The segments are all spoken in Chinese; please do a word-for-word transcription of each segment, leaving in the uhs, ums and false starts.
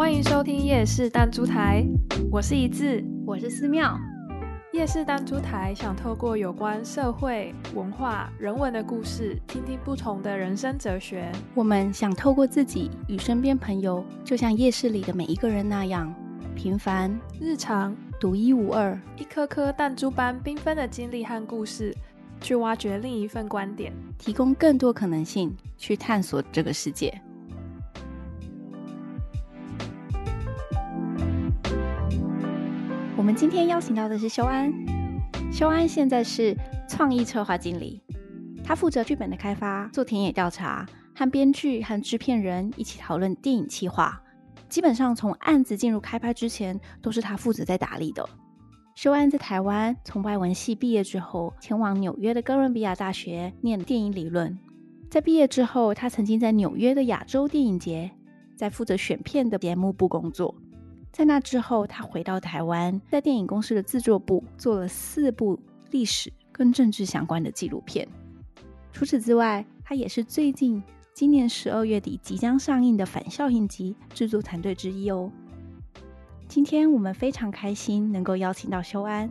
欢迎收听夜市弹珠台，我是一字，我是寺庙。夜市弹珠台想透过有关社会、文化、人文的故事，听听不同的人生哲学。我们想透过自己与身边朋友，就像夜市里的每一个人那样，平凡、日常、独一无二，一颗颗弹珠般缤纷的经历和故事，去挖掘另一份观点，提供更多可能性，去探索这个世界。我们今天邀请到的是修安，修安现在是创意策划经理，他负责剧本的开发，做田野调查，和编剧和制片人一起讨论电影企划。基本上从案子进入开拍之前，都是他负责在打理的。修安在台湾从外文系毕业之后，前往纽约的哥伦比亚大学念电影理论。在毕业之后，他曾经在纽约的亚洲电影节，在负责选片的节目部工作。在那之后，他回到台湾，在电影公司的制作部做了四部历史跟政治相关的纪录片。除此之外，他也是最近今年十二月底即将上映的《反效应集》制作团队之一哦。今天我们非常开心能够邀请到修安，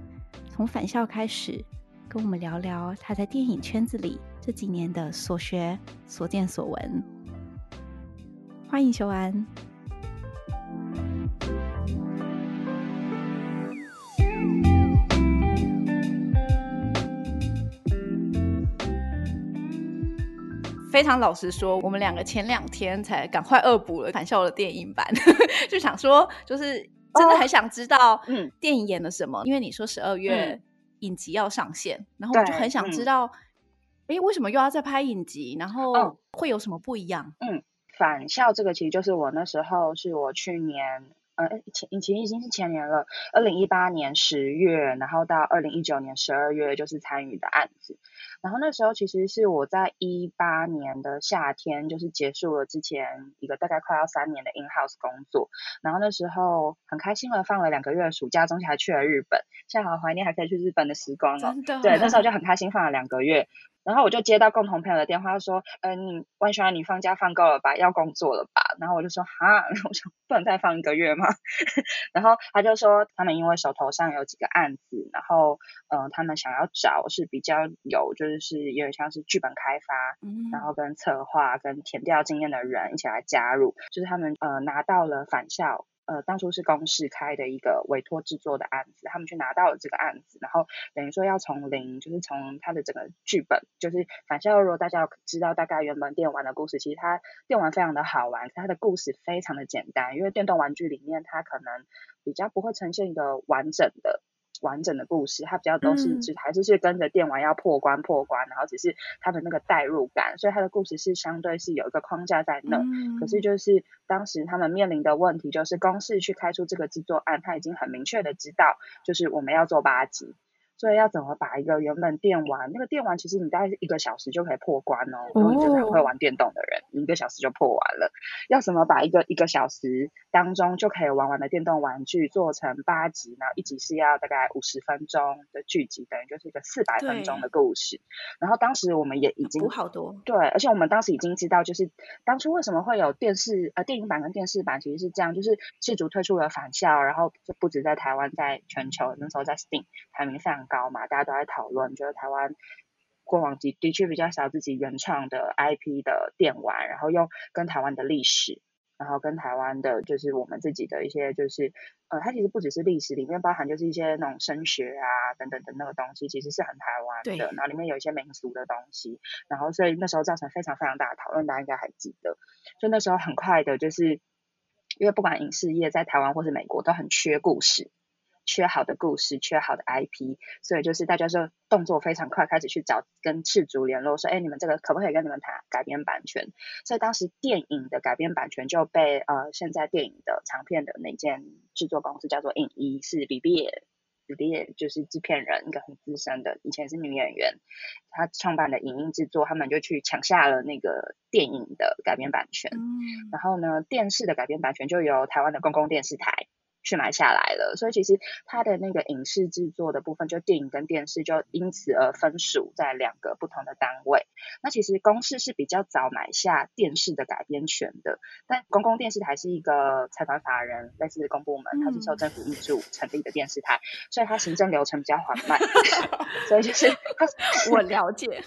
从返校开始，跟我们聊聊他在电影圈子里这几年的所学、所见所闻。欢迎修安。非常老实说，我们两个前两天才赶快恶补了返校的电影版就想说就是真的很想知道电影演了什么、哦嗯、因为你说十二月影集要上线、嗯、然后我就很想知道、嗯、为什么又要再拍影集，然后会有什么不一样。嗯，返校这个其实就是我那时候是我去年呃，前其实已经是前年了，二零一八年十月，然后到二零一九年十二月就是参与的案子。然后那时候其实是我在一八年的夏天，就是结束了之前一个大概快要三年的 in house 工作。然后那时候很开心了，放了两个月的暑假，中间还去了日本，现在好怀念还可以去日本的时光哦。对，那时候就很开心，放了两个月。然后我就接到共同朋友的电话说，嗯、呃，你万轩，你放假放够了吧，要工作了吧？然后我就说哈，我想不能再放一个月吗？然后他就说，他们因为手头上有几个案子，然后呃，他们想要找是比较有就是有点像是剧本开发，嗯、然后跟策划跟田调经验的人一起来加入，就是他们呃拿到了返校。呃，当初是公视开的一个委托制作的案子，他们去拿到了这个案子，然后等于说要从零，就是从他的整个剧本，就是返校。如果大家知道大概原本电玩的故事，其实它电玩非常的好玩，它的故事非常的简单，因为电动玩具里面它可能比较不会呈现一个完整的完整的故事，它比较都是只还是是跟着电玩要破关破关，然后只是它的那个代入感，所以它的故事是相对是有一个框架在那、嗯、可是就是当时他们面临的问题就是公司去开出这个制作案，他已经很明确的知道就是我们要做八集，所以要怎么把一个原本电玩，那个电玩其实你大概一个小时就可以破关哦，如果你真的很会玩电动的人，你一个小时就破完了，要怎么把一个一个小时当中就可以玩完的电动玩具做成八集，然后一集是要大概五十分钟的剧集，等于就是一个四百分钟的故事。然后当时我们也已经补好多，对，而且我们当时已经知道就是当初为什么会有电视呃电影版跟电视版，其实是这样，就是剧组推出了返校，然后就不止在台湾，在全球那时候在 Steam 排名非常高嘛，大家都在讨论，觉得台湾过往的确比较少自己原创的 I P 的电玩，然后用跟台湾的历史，然后跟台湾的就是我们自己的一些就是呃，它其实不只是历史，里面包含就是一些那种升学啊等等的那个东西，其实是很台湾的，然后里面有一些民俗的东西，然后所以那时候造成非常非常大的讨论，大家应该还记得。所以那时候很快的就是因为不管影视业在台湾或是美国都很缺故事，缺好的故事，缺好的 I P， 所以就是大家就动作非常快，开始去找跟赤足联络说，哎，你们这个可不可以跟你们谈改编版权？所以当时电影的改编版权就被呃现在电影的长片的那间制作公司叫做影一，是李碧野，李碧野就是制片人，一个很资深的，以前是女演员，她创办的影音制作，他们就去抢下了那个电影的改编版权、嗯、然后呢电视的改编版权就由台湾的公共电视台去买下来了，所以其实它的那个影视制作的部分，就电影跟电视就因此而分属在两个不同的单位。那其实公视是比较早买下电视的改编权的，但公共电视台是一个财团法人类似公部门，它是受政府挹注成立的电视台、嗯、所以它行政流程比较缓慢所以就是我了解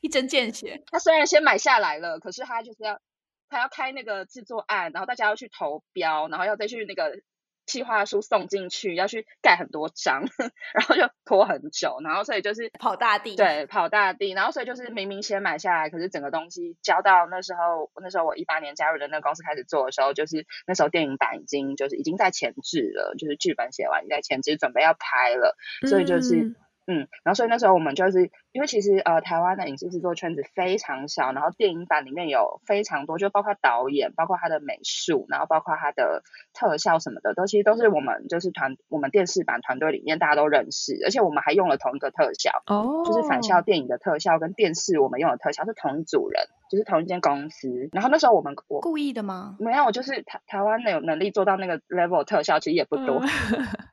一针见血，它虽然先买下来了，可是它就是要他要开那个制作案，然后大家要去投标，然后要再去那个企划书送进去，要去盖很多章，然后就拖很久，然后所以就是跑大地，对，跑大地，然后所以就是明明先买下来，可是整个东西交到那时候，那时候我一八年加入的那个公司开始做的时候，就是那时候电影版已经就是已经在前置了，就是剧本写完已经在前置准备要拍了，所以就是。嗯嗯，然后所以那时候我们就是因为其实呃台湾的影视制作圈子非常小，然后电影版里面有非常多，就包括导演，包括他的美术，然后包括他的特效什么的，都其实都是我们就是团我们电视版团队里面大家都认识，而且我们还用了同一个特效，哦，就是返校电影的特效跟电视我们用的特效是同一组人，就是同一间公司。然后那时候我们我故意的吗？没有，就是台台湾有能力做到那个 level 特效其实也不多、嗯、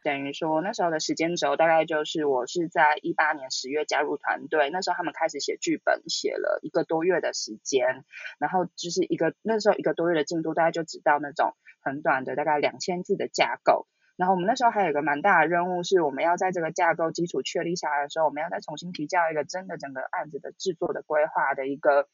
等于说那时候的时间轴大概就是我是在一八年十月加入团队，那时候他们开始写剧本写了一个多月的时间，然后就是一个那时候一个多月的进度大概就只到那种很短的大概两千字的架构，然后我们那时候还有一个蛮大的任务是我们要在这个架构基础确立下来的时候，我们要再重新提交一个真的整个案子的制作的规划的一个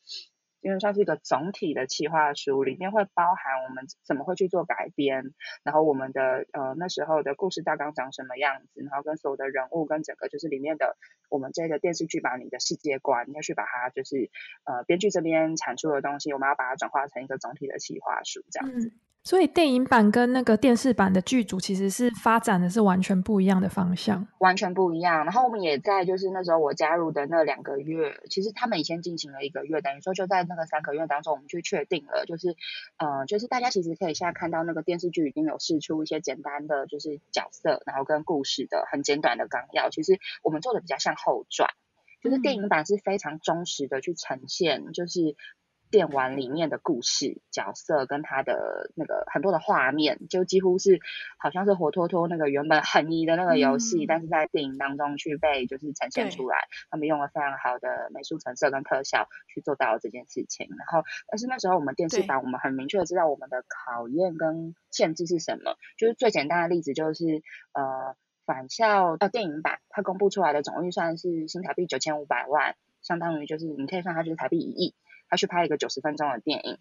因为算是一个总体的企划书，里面会包含我们怎么会去做改编，然后我们的呃那时候的故事大纲长什么样子，然后跟所有的人物跟整个就是里面的我们这个电视剧版里的世界观，要去把它就是呃编剧这边产出的东西，我们要把它转化成一个总体的企划书这样子、嗯、所以电影版跟那个电视版的剧组其实是发展的是完全不一样的方向，完全不一样。然后我们也在就是那时候我加入的那两个月，其实他们以前进行了一个月，等于说就在那那三个月当中我们去确定了就是呃，就是大家其实可以现在看到那个电视剧已经有释出一些简单的就是角色然后跟故事的很简短的纲要，其实我们做的比较像后传，就是电影版是非常忠实的去呈现就是电玩里面的故事角色跟他的那个很多的画面，就几乎是好像是活脱脱那个原本横移的那个游戏、嗯、但是在电影当中去被就是呈现出来，他们用了非常好的美术成色跟特效去做到了这件事情。然后但是那时候我们电视版我们很明确的知道我们的考验跟限制是什么，就是最简单的例子就是呃返校呃电影版它公布出来的总预算是新台币九千五百万，相当于就是你可以算它就是台币一亿，他去拍一个九十分钟的电影，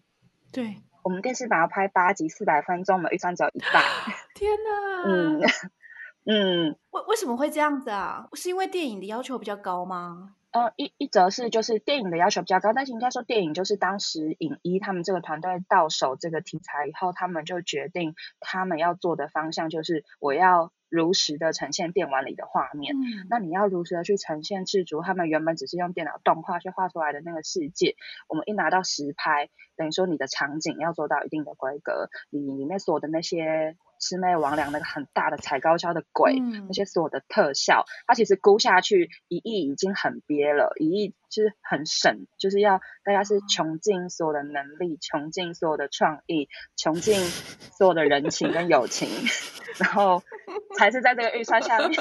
对，我们电视版要拍八集四百分钟，我们预算只有一半。天哪！嗯嗯，为为什么会这样子啊？是因为电影的要求比较高吗？呃，一一则是就是电影的要求比较高，但是应该说电影就是当时影一他们这个团队到手这个题材以后，他们就决定他们要做的方向就是我要如实的呈现电玩里的画面、嗯、那你要如实的去呈现制作他们原本只是用电脑动画去画出来的那个世界，我们一拿到实拍等于说你的场景要做到一定的规格，你里面所有的那些魑魅魍魉那个很大的踩高跷的鬼、嗯、那些所有的特效它其实估下去一亿已经很憋了，一亿是很省，就是要大家是穷尽所有的能力，穷尽所有的创意，穷尽所有的人情跟友情然后才是在这个预算下面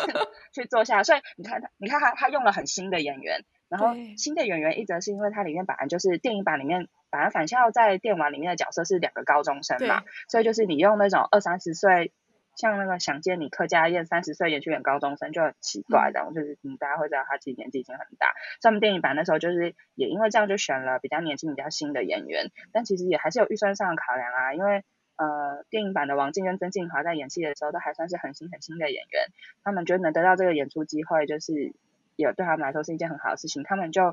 去做下，所以你看你看他他用了很新的演员，然后新的演员一则是因为它里面本来就是电影版里面反而返校在电玩里面的角色是两个高中生嘛，所以就是你用那种二三十岁像那个想见你柯佳嬿三十岁演去演高中生就很奇怪的、嗯、就是你大家会知道他其实年纪已经很大，所以我们电影版那时候就是也因为这样就选了比较年轻比较新的演员，但其实也还是有预算上的考量啊，因为呃，电影版的王静跟曾静华在演戏的时候都还算是很新很新的演员，他们觉得能得到这个演出机会就是也对他们来说是一件很好的事情，他们就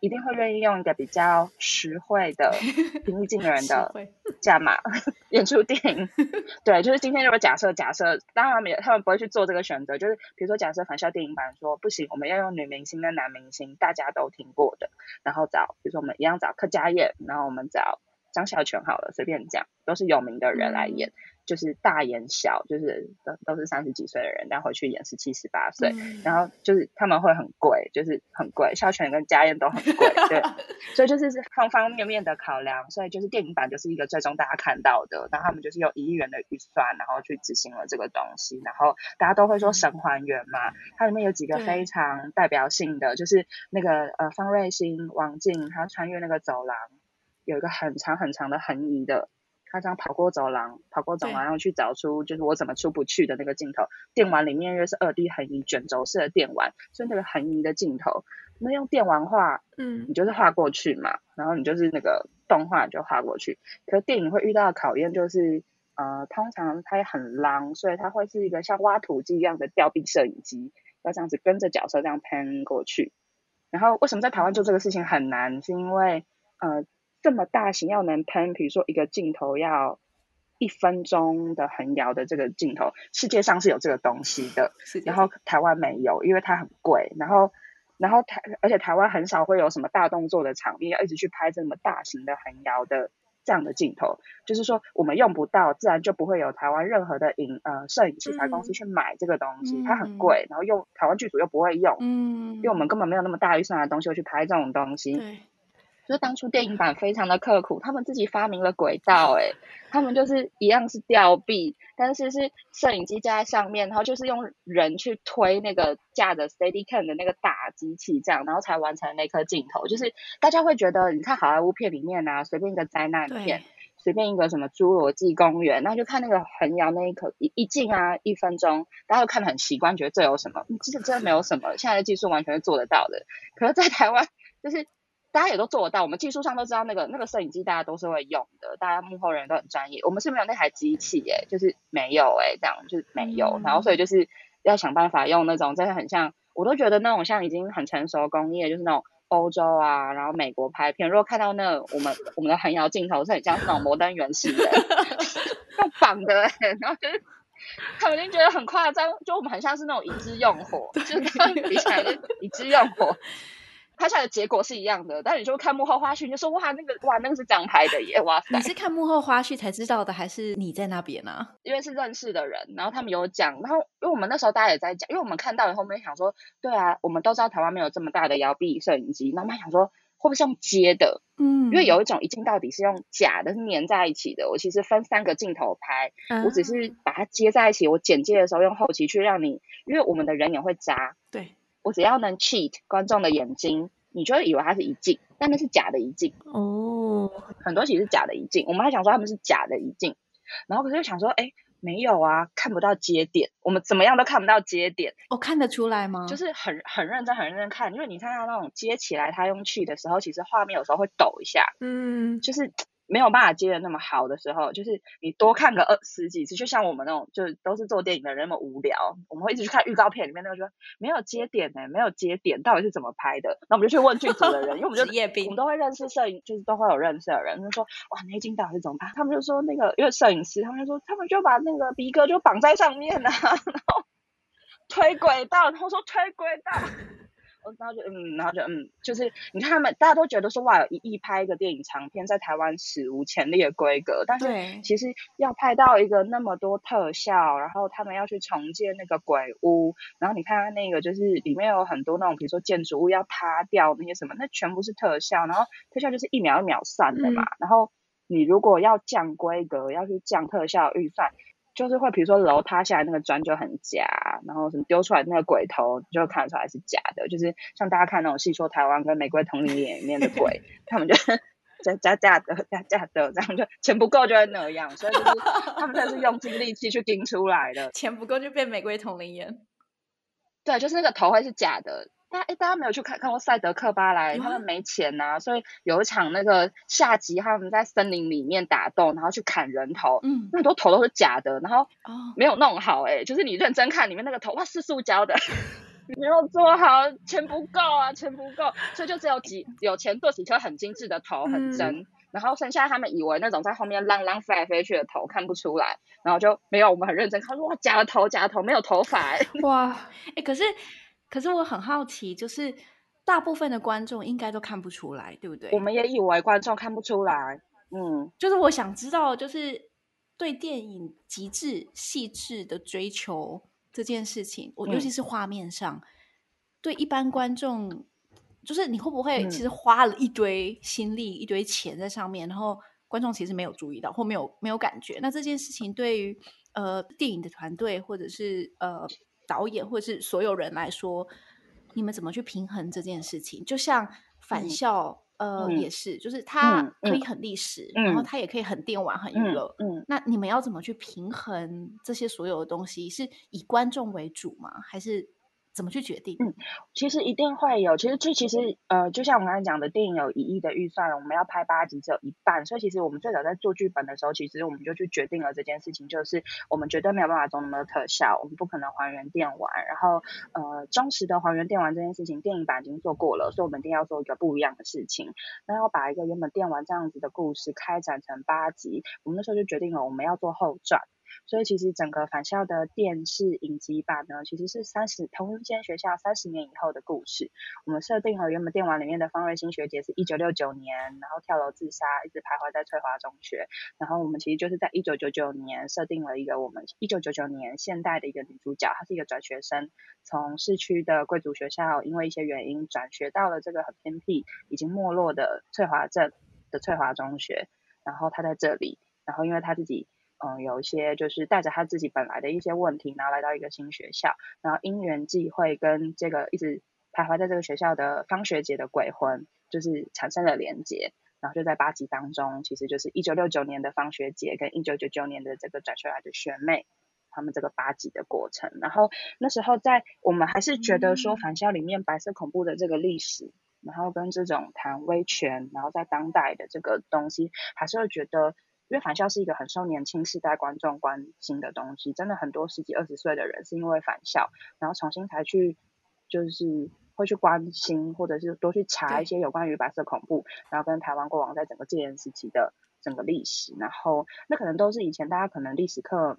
一定会愿意用一个比较实惠的平易近人的价码演出电影对，就是今天如果假设假设当然他们也他们不会去做这个选择，就是比如说假设返校电影版说不行我们要用女明星跟男明星大家都听过的，然后找比如说我们一样找柯佳嬿，然后我们找张孝全好了随便讲都是有名的人来演、嗯、就是大演小，就是都是三十几岁的人，但回去演十七十八岁，嗯、然后就是他们会很贵，就是很贵，孝全跟家宴都很贵，对，所以就是方方面面的考量，所以就是电影版就是一个最终大家看到的，然后他们就是用一亿元的预算，然后去执行了这个东西，然后大家都会说神还原嘛，它里面有几个非常代表性的，就是那个呃方芮欣、王静，他穿越那个走廊，有一个很长很长的横移的。他这样跑过走廊，跑过走廊，然后去找出就是我怎么出不去的那个镜头。电玩里面因为是二 D 横移卷轴式的电玩，所以那个横移的镜头，那用电玩画，嗯，你就是画过去嘛，然后你就是那个动画就画过去。可是电影会遇到的考验就是，呃，通常它也很浪，所以它会是一个像挖土机一样的吊臂摄影机，要这样子跟着角色这样 pan 过去。然后为什么在台湾做这个事情很难？是因为呃。这么大型要能喷，比如说一个镜头要一分钟的横摇的这个镜头，世界上是有这个东西的，然后台湾没有，因为它很贵，然后然后台而且台湾很少会有什么大动作的场面要一直去拍这么大型的横摇的这样的镜头，就是说我们用不到，自然就不会有台湾任何的影呃摄影器材公司去买这个东西，嗯、它很贵，然后又台湾剧组又不会用，嗯，因为我们根本没有那么大预算的东西去拍这种东西。对，就是当初电影版非常的刻苦，他们自己发明了轨道、欸，哎，他们就是一样是吊臂，但是是摄影机架在上面，然后就是用人去推那个架着 Steadicam 的那个大机器这样，然后才完成那颗镜头。就是大家会觉得，你看好莱坞片里面啊，随便一个灾难片，随便一个什么侏罗纪公园，然后就看那个横摇那一刻一一镜啊，一分钟，大家会看得很习惯，觉得这有什么？其实真的没有什么，现在的技术完全是做得到的。可是，在台湾就是。大家也都做得到，我们技术上都知道那个那个摄影机大家都是会用的，大家幕后人都很专业。我们是没有那台机器耶、欸，就是没有哎、欸，这样就是没有。然后所以就是要想办法用那种真的很像，我都觉得那种像已经很成熟的工业，就是那种欧洲啊，然后美国拍片，如果看到那我们我们的横摇镜头是很像那种摩登原始人用绑的、欸，然后就是他们已经觉得很夸张，就我们很像是那种已知用火，就是他们比起来就是已知用火。拍下的结果是一样的，但你就看幕后花絮，你就说哇，那个哇，那个是这样拍的耶，哇塞！你是看幕后花絮才知道的，还是你在那边啊？因为是认识的人，然后他们有讲，然后因为我们那时候大家也在讲，因为我们看到以后面想说，对啊，我们都知道台湾没有这么大的摇臂摄影机，然后我们想说会不会是用接的？嗯，因为有一种一镜到底是用假的，是粘在一起的。我其实分三个镜头拍，嗯、我只是把它接在一起，我剪接的时候用后期去让你，因为我们的人也会扎，对。我只要能 cheat 观众的眼睛，你就会以为它是一镜，但那是假的一镜哦。Oh. 很多其实是假的一镜，我们还想说他们是假的一镜，然后可是就想说，哎，没有啊，看不到接点，我们怎么样都看不到接点。哦，看得出来吗？就是很很认真、很认真看，因为你看到那种接起来，他用 cheat 的时候，其实画面有时候会抖一下，嗯，就是没有办法接的那么好的时候，就是你多看个二十几次，就像我们那种就是都是做电影的人那么无聊，我们会一直去看预告片里面那个说没有接点呢、欸，没有接点到底是怎么拍的？那我们就去问剧组的人，因为我们就我们都会认识摄影，就是都会有认识的人，就说哇那镜到底是怎么拍？他们就说那个因为摄影师，他们就说他们就把那个鼻哥就绑在上面啊，然后推轨道，然后说推轨道。然后就嗯，然后就嗯，就是你看他们，大家都觉得说哇，有一亿拍一个电影长片，在台湾史无前例的规格，但是其实要拍到一个那么多特效，然后他们要去重建那个鬼屋，然后你看他那个就是里面有很多那种，比如说建筑物要塌掉那些什么，那全部是特效，然后特效就是一秒一秒算的嘛，嗯、然后你如果要降规格，要去降特效预算。就是会，比如说楼塌下来那个砖就很假，然后什么丢出来那个鬼头就会看得出来是假的。就是像大家看那种戏说台湾跟《玫瑰瞳铃眼》里面的鬼，他们就假假假的假假的，然后就钱不够就会那样，所以就是他们真的是用尽力气去盯出来的。钱不够就变《玫瑰瞳铃眼》。对，就是那个头会是假的。大家大家没有去看看过《赛德克巴莱》，他们没钱呐、啊，所以有一场那个下集，他们在森林里面打斗，然后去砍人头，嗯，那很多头都是假的，然后没有弄好、欸，哎，就是你认真看里面那个头，哇，是塑胶的，没有做好，钱不够啊，钱不够，所以就只有几有钱做几颗很精致的头，很真。嗯然后剩下他们以为那种在后面浪浪飞来飞去的头看不出来，然后就没有我们很认真看，哇，假的头假的头没有头发、欸，哇，欸、可是可是我很好奇，就是大部分的观众应该都看不出来，对不对？我们也以为观众看不出来，嗯，就是我想知道，就是对电影极致细致的追求这件事情，我尤其是画面上、嗯、对一般观众，就是你会不会其实花了一堆心力、嗯、一堆钱在上面，然后观众其实没有注意到或没有没有感觉。那这件事情对于呃电影的团队或者是呃导演或者是所有人来说，你们怎么去平衡这件事情？就像返校、嗯、呃、嗯、也是，就是它可以很历史、嗯、然后它也可以很电玩、嗯、很娱乐、嗯嗯、那你们要怎么去平衡这些所有的东西？是以观众为主吗？还是怎么去决定？嗯，其实一定会有，其实就其实呃，就像我刚才讲的，电影有一亿的预算了，我们要拍八集只有一半，所以其实我们最早在做剧本的时候，其实我们就去决定了这件事情，就是我们绝对没有办法做那么多特效，我们不可能还原电玩，然后呃，忠实的还原电玩这件事情，电影版已经做过了，所以我们一定要做一个不一样的事情，那要把一个原本电玩这样子的故事开展成八集，我们那时候就决定了我们要做后传。所以其实整个返校的电视影集版呢，其实是三十同一间学校三十年以后的故事。我们设定了原本电玩里面的方瑞欣学姐是一九六九年，然后跳楼自杀，一直徘徊在翠华中学。然后我们其实就是在一九九九年设定了一个我们一九九九年现代的一个女主角，她是一个转学生，从市区的贵族学校因为一些原因转学到了这个很偏僻、已经没落的翠华镇的翠华中学。然后她在这里，然后因为她自己。嗯，有一些就是带着他自己本来的一些问题，然后来到一个新学校，然后因缘际会跟这个一直徘徊在这个学校的方学姐的鬼魂就是产生了连结，然后就在八集当中，其实就是一九六九年的方学姐跟一九九九年的这个转学来的学妹他们这个八集的过程。然后那时候在我们还是觉得说返校里面白色恐怖的这个历史、嗯、然后跟这种谈威权，然后在当代的这个东西，还是会觉得因为返校是一个很受年轻世代观众关心的东西，真的很多十几二十岁的人是因为返校，然后重新才去就是会去关心，或者是多去查一些有关于白色恐怖，然后跟台湾过往在整个戒严时期的整个历史，然后那可能都是以前大家可能历史课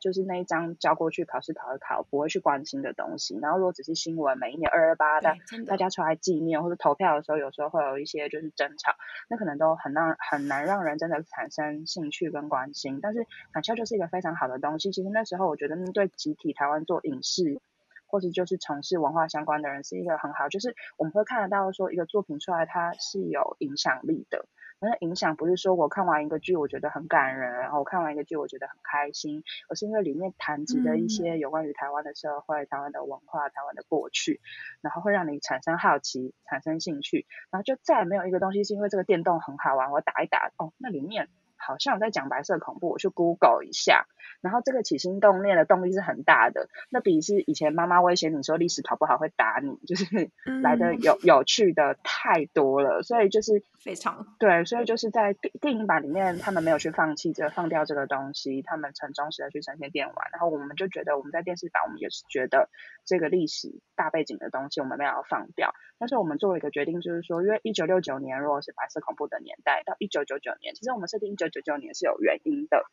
就是那一章交过去考试考一考不会去关心的东西，然后如果只是新闻每一年二二八大家出来纪念或者投票的时候，有时候会有一些就是争吵，那可能都很让很难让人真的产生兴趣跟关心。但是返校就是一个非常好的东西，其实那时候我觉得对集体台湾做影视或者就是从事文化相关的人是一个很好，就是我们会看得到说一个作品出来它是有影响力的，那影响不是说我看完一个剧我觉得很感人，然后我看完一个剧我觉得很开心，而是因为里面谈及的一些有关于台湾的社会、台湾的文化、台湾的过去，然后会让你产生好奇、产生兴趣，然后就再也没有一个东西是因为这个电动很好玩我打一打哦，那里面好像在讲白色恐怖我去 Google 一下，然后这个起心动念的动力是很大的，那比是以前妈妈威胁你说历史考不好会打你就是来的有有趣的太多了。所以就是非常对，所以就是在电影版里面他们没有去放弃这放掉这个东西，他们很忠实的去呈现电玩，然后我们就觉得我们在电视版我们也是觉得这个历史大背景的东西我们没有要放掉，但是我们做了一个决定，就是说因为一九六九年如果是白色恐怖的年代到一九九九年，其实我们设定一九九九年是有原因的。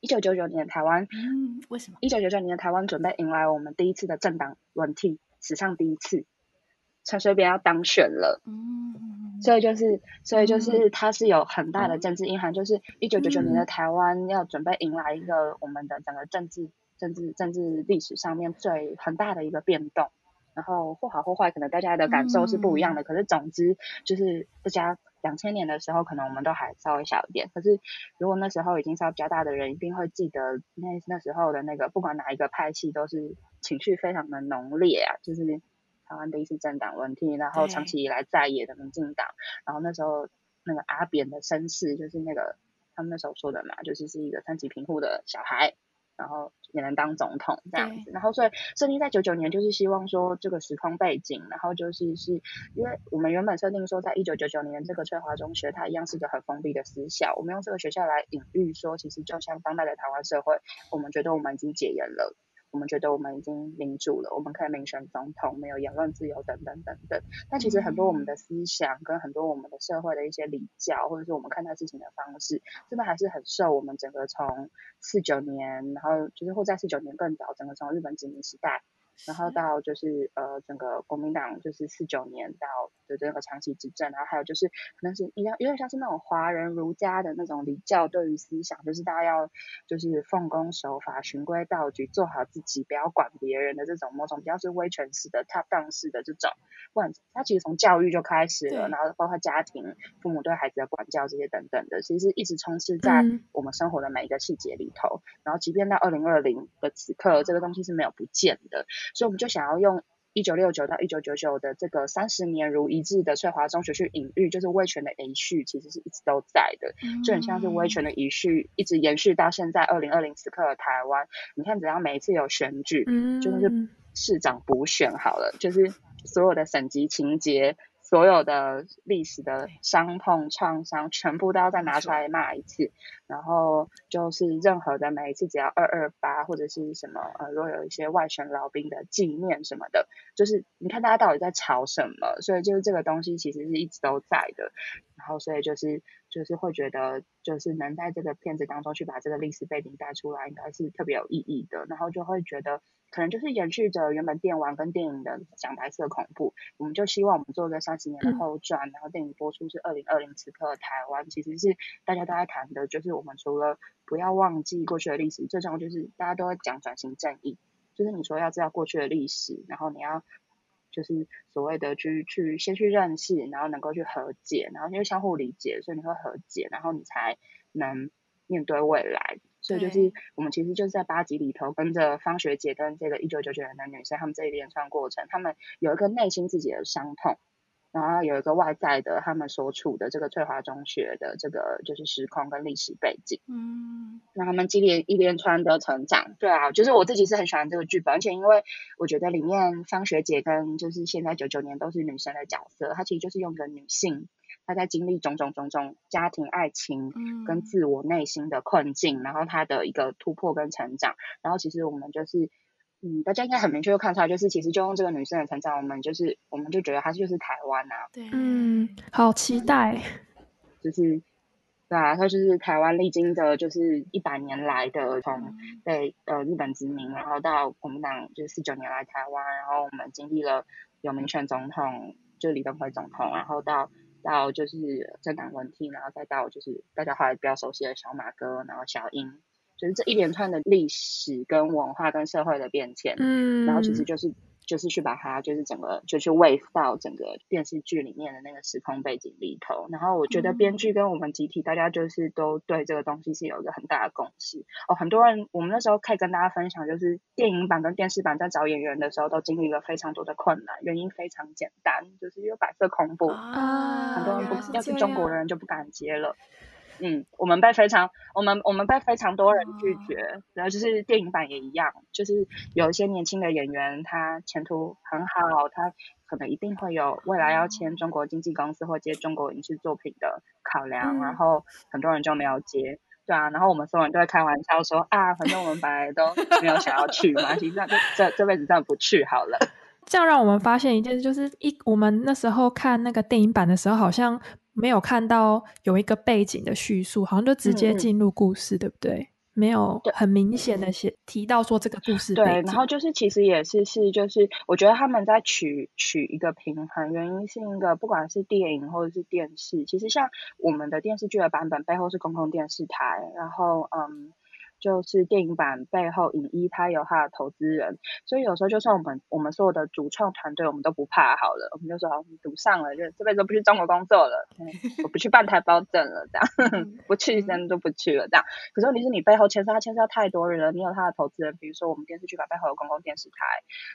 一九九九年台湾、嗯、为什么一九九九年台湾准备迎来我们第一次的政党轮替，史上第一次陈水扁要当选了、嗯、所以就是所以就是它是有很大的政治意涵、嗯、就是一九九九年的台湾要准备迎来一个我们的整个政治政治政治历史上面最很大的一个变动，然后或好或坏可能大家的感受是不一样的、嗯、可是总之就是大家两千年的时候可能我们都还稍微小一点，可是如果那时候已经稍微比较大的人一定会记得那那时候的那个不管哪一个派系都是情绪非常的浓烈啊，就是台湾第一次政党轮替，然后长期以来在野的民进党，然后那时候那个阿扁的身世就是那个他们那时候说的嘛，就是是一个三级贫户的小孩然后也能当总统这样子，然后所以设定在九九年就是希望说这个时空背景，然后就是是因为我们原本设定说在一九九九年这个翠华中学它一样是一个很封闭的私校，我们用这个学校来隐喻说其实就像当代的台湾社会，我们觉得我们已经解严了，我们觉得我们已经民主了，我们可以民选总统，没有言论自由等等等等，但其实很多我们的思想跟很多我们的社会的一些礼教或者是我们看待事情的方式真的还是很受我们整个从四九年然后就是或在四九年更早整个从日本殖民时代然后到就是呃整个国民党就是四九年到的这个长期执政，然后还有就是可能是有点像是那种华人儒家的那种礼教对于思想，就是大家要就是奉公守法、循规蹈矩、做好自己，不要管别人的这种某种比较是威权式的、top down 式的这种。不然它其实从教育就开始了，然后包括家庭、父母对孩子的管教这些等等的，其实一直充斥在我们生活的每一个细节里头。嗯、然后即便到二零二零的此刻，这个东西是没有不见的。所以我们就想要用一九六九到一九九九的这个三十年如一日的翠华中学去隐喻，就是威权的延续其实是一直都在的，就很像是威权的延续一直延续到现在二零二零此刻的台湾。你看，只要每一次有选举，就是市长补选好了，就是所有的省级情节、所有的历史的伤痛、创伤，全部都要再拿出来骂一次。然后就是任何的每一次只要二二八或者是什么呃，如果有一些外省老兵的纪念什么的，就是你看大家到底在吵什么，所以就是这个东西其实是一直都在的。然后所以就是就是会觉得就是能在这个片子当中去把这个历史背景带出来，应该是特别有意义的。然后就会觉得可能就是延续着原本电玩跟电影的讲白色恐怖，我们就希望我们做个三十年的后传、嗯、然后电影播出是二零二零此刻台湾其实是大家都在谈的，就是我们除了不要忘记过去的历史，最重要就是大家都在讲转型正义，就是你说要知道过去的历史，然后你要就是所谓的去去先去认识，然后能够去和解，然后因为相互理解，所以你会和解，然后你才能面对未来。所以就是我们其实就是在八集里头跟着方学姐跟这个一九九九年的女生，他们这一连串过程，他们有一个内心自己的伤痛，然后有一个外在的他们所处的这个翠华中学的这个就是时空跟历史背景，嗯，让他们经历一连串的成长。对啊，就是我自己是很喜欢这个剧本，而且因为我觉得里面方学姐跟就是现在九九年都是女生的角色，她其实就是用个女性她在经历种种种种家庭爱情跟自我内心的困境、嗯、然后她的一个突破跟成长。然后其实我们就是嗯，大家应该很明确就看出来，就是其实就用这个女生的成长，我们就是我们就觉得她就是台湾啊。对，嗯，好期待。就是对啊，她就是台湾历经的就是一百年来的从被呃日本殖民，然后到国民党就是四九年来台湾，然后我们经历了有民选总统，就李登辉总统，然后到到就是政党轮替，然后再到就是大家后来比较熟悉的小马哥，然后小英。就是这一连串的历史跟文化跟社会的变迁，嗯，然后其实就是就是去把它就是整个就去 wave 到整个电视剧里面的那个时空背景里头。然后我觉得编剧跟我们集体大家就是都对这个东西是有一个很大的共识哦。很多人我们那时候可以跟大家分享，就是电影版跟电视版在找演员的时候都经历了非常多的困难，原因非常简单，就是因为白色恐怖啊，很多人不要是中国人就不敢接了。嗯，我们被非常我们我们被非常多人拒绝，然后就是电影版也一样，就是有一些年轻的演员他前途很好，他可能一定会有未来要签中国经纪公司或接中国影视作品的考量，然后很多人就没有接。对啊，然后我们所有人都会开玩笑说啊，反正我们本来都没有想要去嘛，其实这这这辈子真的不去好了。这样让我们发现一件事，就是一我们那时候看那个电影版的时候，好像没有看到有一个背景的叙述，好像就直接进入故事、嗯、对不对？没有很明显的写提到说这个故事背景。对，然后就是其实也是是就是我觉得他们在取取一个平衡，原因是一个不管是电影或者是电视，其实像我们的电视剧的版本背后是公共电视台，然后嗯就是电影版背后影一他有他的投资人，所以有时候就算我们我们所有的主创团队我们都不怕好了，我们就说我们赌上了，就这辈子都不去中国工作了、嗯、我不去办台胞证了这样不去真的都不去了这样。可是问题是你背后牵涉他牵涉太多人了，你有他的投资人，比如说我们电视剧版背后有公共电视台，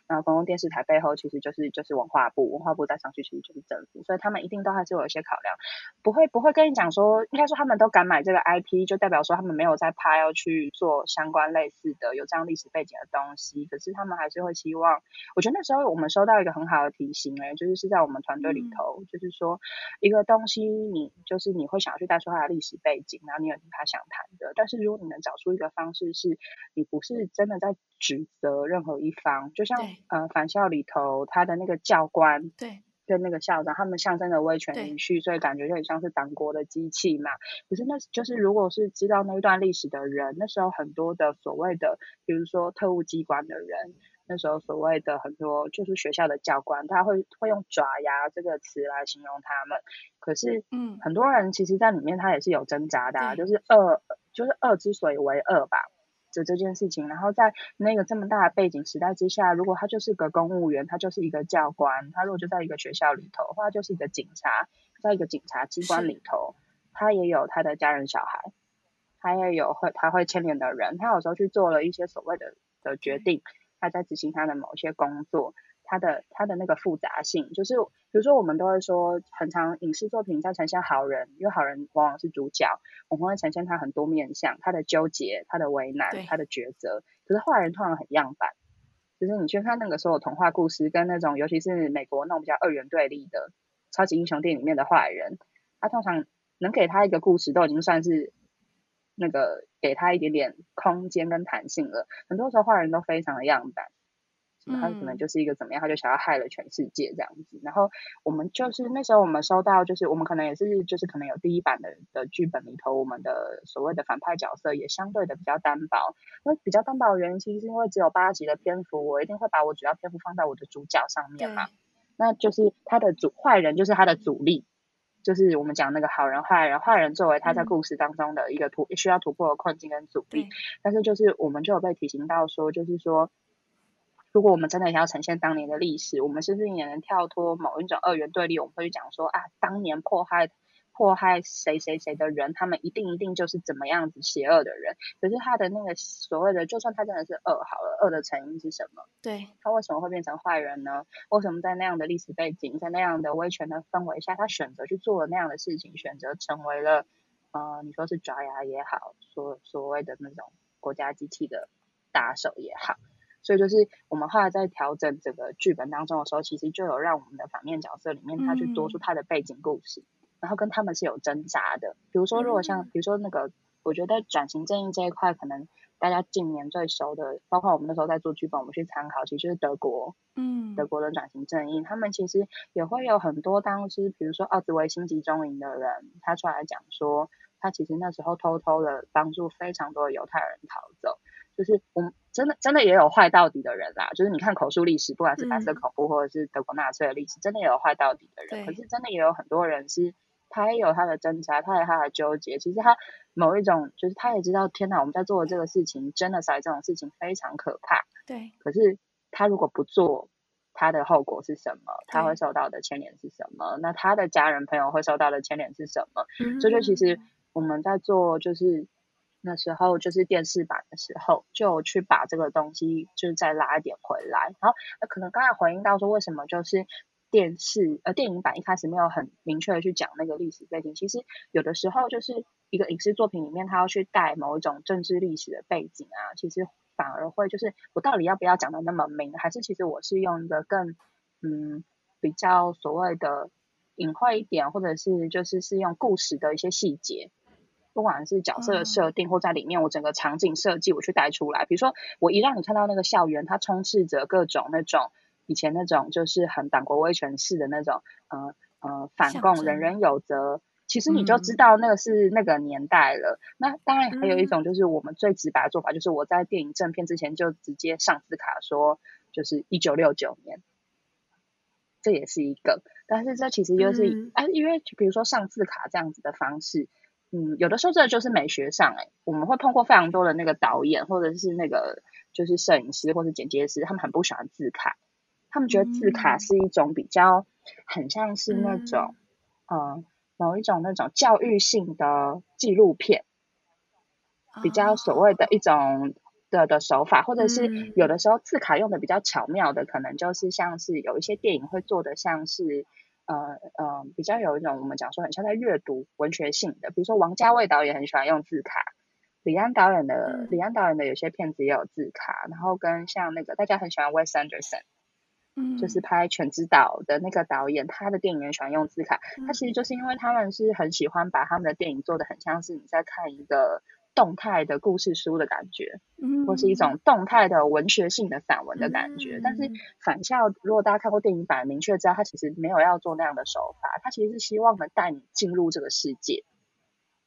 然后公共电视台背后其实就是就是文化部，文化部带上去其实就是政府，所以他们一定都还是有一些考量，不会不会跟你讲说应该说他们都敢买这个 I P 就代表说他们没有在怕要去做相关类似的有这样历史背景的东西，可是他们还是会希望。我觉得那时候我们收到一个很好的提醒、欸、就是是在我们团队里头、嗯、就是说一个东西你就是你会想要去带出它的历史背景，然后你有他想谈的，但是如果你能找出一个方式是你不是真的在指责任何一方，就像呃返校里头他的那个教官对跟那个校长他们象征的威权延续，所以感觉就很像是党国的机器嘛。可是那就是如果是知道那一段历史的人，那时候很多的所谓的比如说特务机关的人，那时候所谓的很多就是学校的教官，他会会用爪牙这个词来形容他们，可是嗯，很多人其实在里面他也是有挣扎的、啊嗯、就是恶就是恶之所以为恶吧的这件事情，然后在那个这么大的背景时代之下，如果他就是个公务员，他就是一个教官，他如果就在一个学校里头的话，就是一个警察，在一个警察机关里头，他也有他的家人小孩，他也有会他会牵连的人，他有时候去做了一些所谓的的决定，他在执行他的某些工作，他的他的那个复杂性，就是比如说我们都会说，很常影视作品在呈现好人，因为好人往往是主角，我们会呈现他很多面向，他的纠结，他的为难，他的抉择。可是坏人通常很样板，就是你去看那个所有童话故事跟那种，尤其是美国那种比较二元对立的超级英雄电影里面的坏人，他通常能给他一个故事，都已经算是那个给他一点点空间跟弹性了。很多时候坏人都非常的样板。他可能就是一个怎么样，他就想要害了全世界这样子。然后我们就是那时候我们收到，就是我们可能也是就是可能有第一版的的剧本里头，我们的所谓的反派角色也相对的比较单薄。那比较单薄的原因其实是因为只有八集的篇幅，我一定会把我主要篇幅放在我的主角上面嘛。那就是他的主坏人就是他的主力，就是我们讲那个好人坏人，坏人作为他在故事当中的一个突需要突破的困境跟阻力。但是就是我们就有被提醒到说，就是说。如果我们真的想要呈现当年的历史，我们是不是也能跳脱某一种二元对立？我们会去讲说啊，当年迫害迫害谁谁谁的人，他们一定一定就是怎么样子邪恶的人。可是他的那个所谓的，就算他真的是恶好了，恶的成因是什么？对，他为什么会变成坏人呢？为什么在那样的历史背景，在那样的威权的氛围下，他选择去做了那样的事情，选择成为了呃，你说是爪牙也好，所所谓的那种国家机器的打手也好。所以就是我们后来在调整整个剧本当中的时候，其实就有让我们的反面角色里面他去多出他的背景故事、嗯、然后跟他们是有挣扎的。比如说如果像比如说那个我觉得转型正义这一块，可能大家近年最熟的，包括我们那时候在做剧本我们去参考，其实就是德国嗯，德国的转型正义，他们其实也会有很多当时比如说奥斯维辛集中营的人，他出来讲说他其实那时候偷偷的帮助非常多的犹太人逃走。就是我们真的真的也有坏到底的人啦、啊，就是你看口述历史，不管是白色恐怖或者是德国纳粹的历史、嗯，真的也有坏到底的人。可是真的也有很多人是，他也有他的挣扎，他也有他的纠结。其实他某一种就是他也知道，天哪，我们在做的这个事情 genocide 这种事情非常可怕。对。可是他如果不做，他的后果是什么？他会受到的牵连是什么？那他的家人朋友会受到的牵连是什么？嗯、所以就其实我们在做就是。那时候就是电视版的时候就去把这个东西就是再拉一点回来，然后可能刚才回应到说为什么就是电视呃电影版一开始没有很明确的去讲那个历史背景，其实有的时候就是一个影视作品里面它要去带某一种政治历史的背景啊，其实反而会就是我到底要不要讲的那么明，还是其实我是用一个更嗯比较所谓的隐晦一点，或者是就是是用故事的一些细节，不管是角色的设定或在里面我整个场景设计我去带出来。比如说我一让你看到那个校园，它充斥着各种那种以前那种就是很党国威权式的那种呃呃反共人人有责，其实你就知道那个是那个年代了、嗯、那当然还有一种就是我们最直白的做法、嗯、就是我在电影正片之前就直接上字卡说就是一九六九年，这也是一个，但是这其实就是、嗯啊、因为比如说上字卡这样子的方式嗯，有的时候这就是美学上哎、欸，我们会碰过非常多的那个导演或者是那个就是摄影师或者剪接师，他们很不喜欢字卡，他们觉得字卡是一种比较很像是那种、嗯、呃某一种那种教育性的纪录片，比较所谓的一种的的手法，或者是有的时候字卡用的比较巧妙的，可能就是像是有一些电影会做的像是。呃呃，比较有一种我们讲说很像在阅读文学性的，比如说王家卫导演很喜欢用字卡，李安导演的李安导演的有些片子也有字卡，然后跟像那个大家很喜欢 Wes Anderson， 嗯，就是拍《犬之岛》的那个导演，他的电影也喜欢用字卡，他其实就是因为他们是很喜欢把他们的电影做得很像是你在看一个动态的故事书的感觉，或是一种动态的文学性的散文的感觉、嗯、但是返校如果大家看过电影版明确知道他其实没有要做那样的手法，他其实是希望能带你进入这个世界，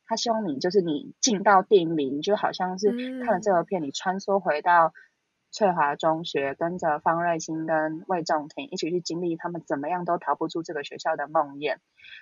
他希望你就是你进到电影里，你就好像是看了这个片你穿梭回到翠华中学，跟着方瑞欣跟魏仲庭一起去经历他们怎么样都逃不出这个学校的梦魇。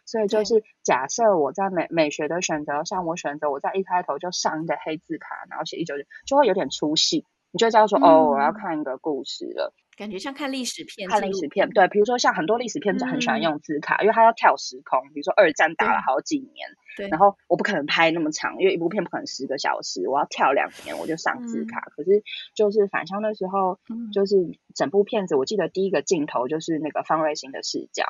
所以就是假设我在 美, 美学的选择上，我选择我在一开头就上一个黑字卡然后写一九九，就会有点出戏，你就会知道说、嗯、哦我要看一个故事了，感觉像看历史片。看历史片，对，比如说像很多历史片就很喜欢用字卡、嗯、因为它要跳时空，比如说二战打了好几年，对，然后我不可能拍那么长，因为一部片不可能十个小时，我要跳两年我就上字卡、嗯、可是就是返乡的时候、嗯、就是整部片子我记得第一个镜头就是那个方瑞欣的视角，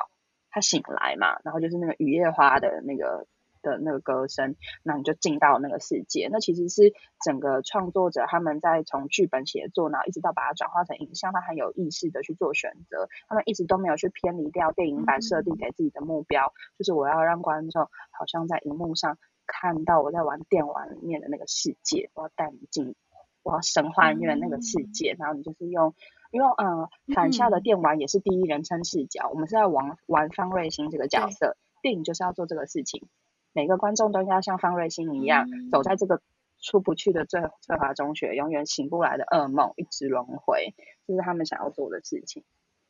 他醒来嘛，然后就是那个雨夜花的那个的那个歌声，那你就进到那个世界。那其实是整个创作者他们在从剧本写作然后一直到把它转化成影像，他很有意识的去做选择，他们一直都没有去偏离掉电影版设定给自己的目标、嗯、就是我要让观众好像在荧幕上看到我在玩电玩里面的那个世界，我要带你进，我要神幻院那个世界、嗯、然后你就是用因为呃，返校的电玩也是第一人称视角、嗯、我们是在 玩, 玩方瑞欣这个角色，电影就是要做这个事情，每个观众都应该像方瑞欣一样、嗯、走在这个出不去的翠华中学永远醒不来的噩梦，一直轮回，这是他们想要做的事情。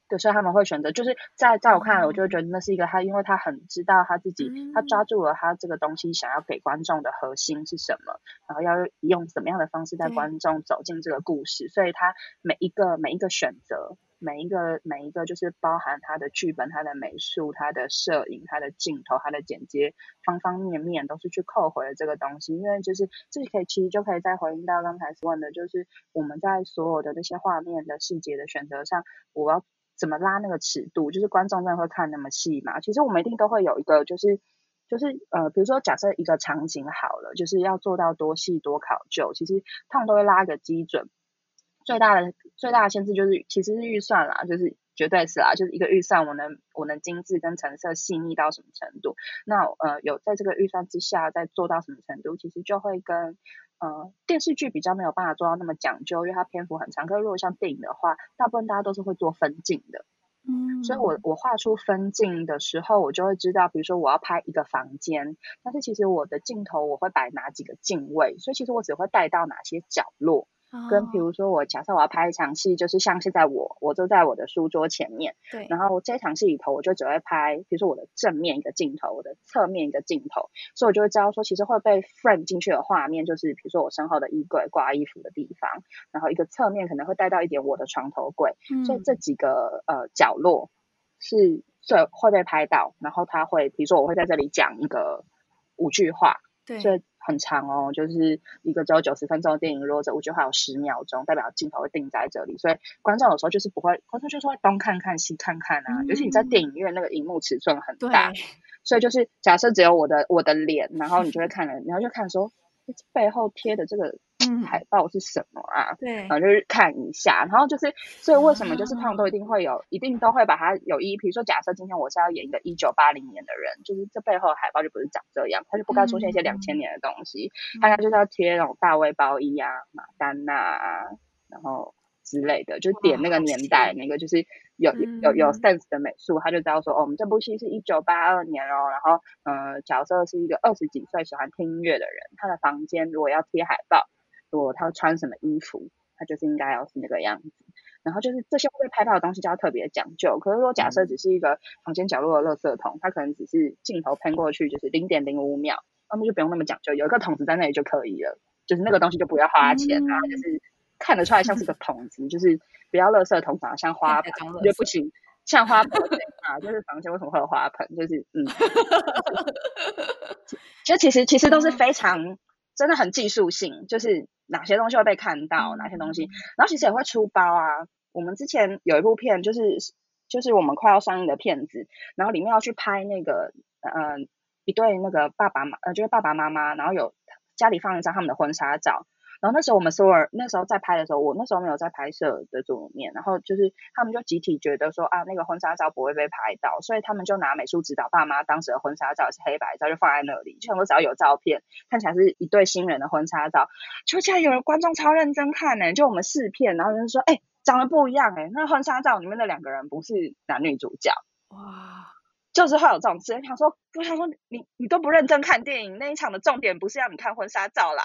对，所以他们会选择就是在在我看来我就会觉得那是一个他，因为他很知道他自己、嗯、他抓住了他这个东西想要给观众的核心是什么，然后要用什么样的方式带观众走进这个故事，所以他每一个每一个选择每一个每一个就是包含他的剧本他的美术他的摄影他的镜头他的剪接方方面面都是去扣回了这个东西，因为就是这可以其实就可以再回应到刚才问的，就是我们在所有的这些画面的细节的选择上，我要怎么拉那个尺度，就是观众真的会看那么细嘛？其实我们一定都会有一个就是就是呃，比如说假设一个场景好了，就是要做到多细多考究，其实他们都会拉一个基准，最大的最大的限制就是其实是预算啦，就是绝对是啦，就是一个预算我能我能精致跟成色细腻到什么程度，那呃有在这个预算之下再做到什么程度，其实就会跟呃电视剧比较没有办法做到那么讲究，因为它篇幅很长，可是如果像电影的话大部分大家都是会做分镜的，嗯，所以我我画出分镜的时候我就会知道，比如说我要拍一个房间，但是其实我的镜头我会摆哪几个镜位，所以其实我只会带到哪些角落，跟比如说我假设我要拍一场戏，就是像现在我我就在我的书桌前面，对，然后这场戏里头我就只会拍比如说我的正面一个镜头我的侧面一个镜头，所以我就会知道说其实会被 frame 进去的画面就是比如说我身后的衣柜挂衣服的地方，然后一个侧面可能会带到一点我的床头柜、嗯、所以这几个呃角落是最会被拍到，然后他会比如说我会在这里讲一个五句话，对，所以很长哦，就是一个只有九十分钟的电影，如果这五句话有十秒钟，代表镜头会定在这里，所以观众有时候就是不会，观众就是会东看看西看看啊、嗯、尤其你在电影院那个荧幕尺寸很大，所以就是假设只有我的我的脸，然后你就会看了，然后就看说背后贴的这个海报是什么啊、嗯、对，然后就是看一下，然后就是所以为什么就是他们都一定会有、嗯、一定都会把它有意义，比如说假设今天我是要演一个一九八零年的人，就是这背后的海报就不是长这样，它就不该出现一些两千年的东西，大家、嗯、就是要贴那种大卫包衣啊马丹娜啊然后之类的，就点那个年代，那个就是有有有 sense 的美术，他就知道说，哦，我们这部戏是一九八二年哦，然后呃，角色是一个二十几岁喜欢听音乐的人，他的房间如果要贴海报，如果他穿什么衣服，他就是应该要是那个样子。然后就是这些会拍到的东西就要特别讲究，可是如果假设只是一个房间角落的垃圾桶，他可能只是镜头喷过去就是 零点零五 秒，那么就不用那么讲究，有一个桶子在那里就可以了，就是那个东西就不要花钱、嗯、然后就是看得出来像是个桶子，就是不要垃圾桶，反而像花盆，就不行，像花盆啊，就是房间为什么会有花盆？就是嗯，就其实其实都是非常真的很技术性，就是哪些东西会被看到，哪些东西，然后其实也会出包啊。我们之前有一部片，就是就是我们快要上映的片子，然后里面要去拍那个呃一对那个爸爸妈呃就是爸爸妈妈，然后有家里放一张他们的婚纱照。然后那时候我们所有人那时候在拍的时候，我那时候没有在拍摄的组里面，然后就是他们就集体觉得说啊那个婚纱照不会被拍到，所以他们就拿美术指导爸妈当时的婚纱照也是黑白照就放在那里，就很多只要有照片看起来是一对新人的婚纱照，就现在有人观众超认真看呢、欸，就我们试片然后人说哎、欸、长得不一样哎、欸，那婚纱照里面的两个人不是男女主角，哇，就是会有这种事，想说我想说你你都不认真看电影，那一场的重点不是让你看婚纱照啦